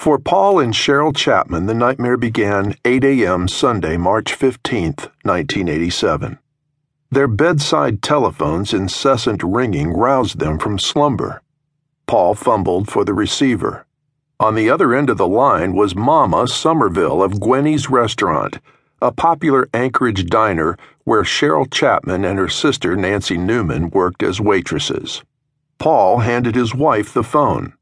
For Paul and Cheryl Chapman, the nightmare began 8 a.m. Sunday, March 15, 1987. Their bedside telephone's incessant ringing roused them from slumber. Paul fumbled for the receiver. On the other end of the line was Mama Somerville of Gwenny's Restaurant, a popular Anchorage diner where Cheryl Chapman and her sister Nancy Newman worked as waitresses. Paul handed his wife the phone.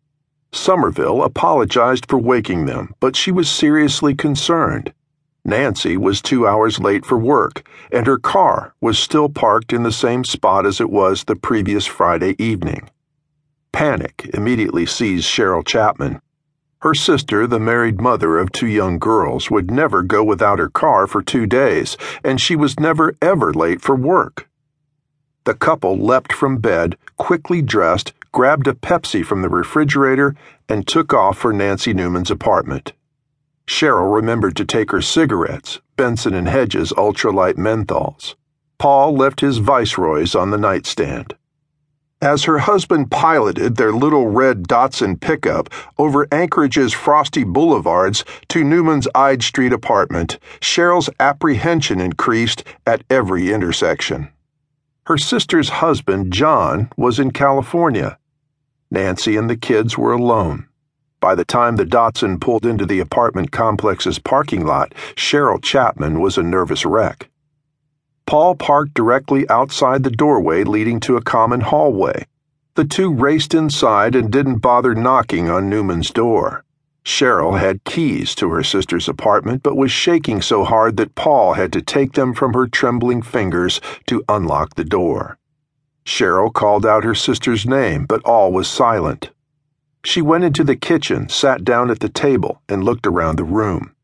Somerville apologized for waking them, but she was seriously concerned. Nancy was 2 hours late for work, and her car was still parked in the same spot as it was the previous Friday evening. Panic immediately seized Cheryl Chapman. Her sister, the married mother of 2 young girls, would never go without her car for 2 days, and she was never ever late for work. The couple leapt from bed, quickly dressed, grabbed a Pepsi from the refrigerator, and took off for Nancy Newman's apartment. Cheryl remembered to take her cigarettes, Benson and Hedges ultralight menthols. Paul left his Viceroys on the nightstand. As her husband piloted their little red Datsun pickup over Anchorage's frosty boulevards to Newman's Ide Street apartment, Cheryl's apprehension increased at every intersection. Her sister's husband, John, was in California. Nancy and the kids were alone. By the time the Datsun pulled into the apartment complex's parking lot, Cheryl Chapman was a nervous wreck. Paul parked directly outside the doorway leading to a common hallway. The 2 raced inside and didn't bother knocking on Newman's door. Cheryl had keys to her sister's apartment but was shaking so hard that Paul had to take them from her trembling fingers to unlock the door. Cheryl called out her sister's name, but all was silent. She went into the kitchen, sat down at the table, and looked around the room.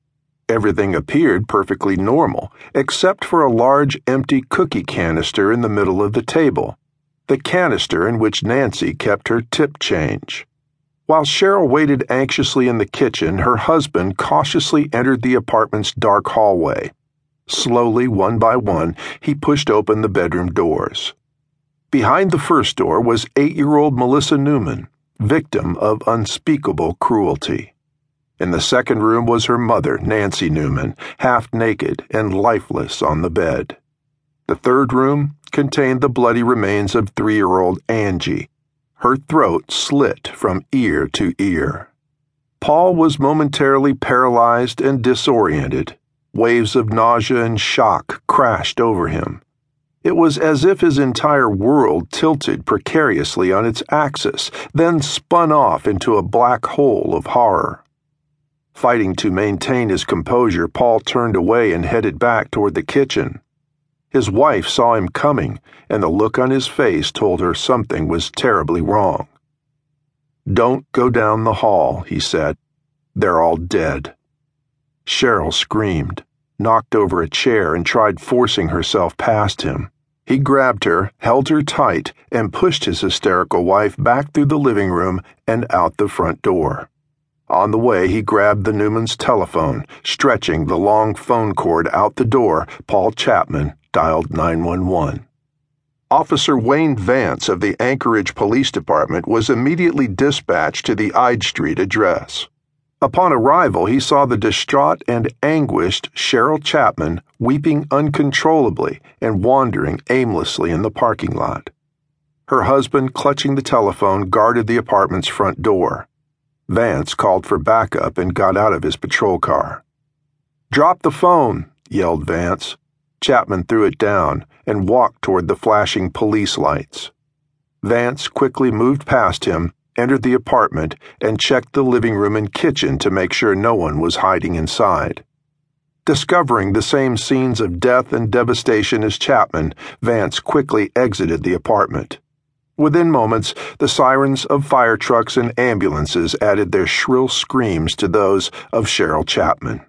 Everything appeared perfectly normal, except for a large empty cookie canister in the middle of the table, the canister in which Nancy kept her tip change. While Cheryl waited anxiously in the kitchen, her husband cautiously entered the apartment's dark hallway. Slowly, one by one, he pushed open the bedroom doors. Behind the first door was 8-year-old Melissa Newman, victim of unspeakable cruelty. In the second room was her mother, Nancy Newman, half-naked and lifeless on the bed. The third room contained the bloody remains of 3-year-old Angie, her throat slit from ear to ear. Paul was momentarily paralyzed and disoriented. Waves of nausea and shock crashed over him. It was as if his entire world tilted precariously on its axis, then spun off into a black hole of horror. Fighting to maintain his composure, Paul turned away and headed back toward the kitchen. His wife saw him coming, and the look on his face told her something was terribly wrong. "Don't go down the hall," he said. "They're all dead." Cheryl screamed, knocked over a chair, and tried forcing herself past him. He grabbed her, held her tight, and pushed his hysterical wife back through the living room and out the front door. On the way, he grabbed the Newman's telephone, stretching the long phone cord out the door. Paul Chapman dialed 911. Officer Wayne Vance of the Anchorage Police Department was immediately dispatched to the Ide Street address. Upon arrival, he saw the distraught and anguished Cheryl Chapman weeping uncontrollably and wandering aimlessly in the parking lot. Her husband, clutching the telephone, guarded the apartment's front door. Vance called for backup and got out of his patrol car. "Drop the phone," yelled Vance. Chapman threw it down and walked toward the flashing police lights. Vance quickly moved past him, entered the apartment, and checked the living room and kitchen to make sure no one was hiding inside. Discovering the same scenes of death and devastation as Chapman, Vance quickly exited the apartment. Within moments, the sirens of fire trucks and ambulances added their shrill screams to those of Cheryl Chapman.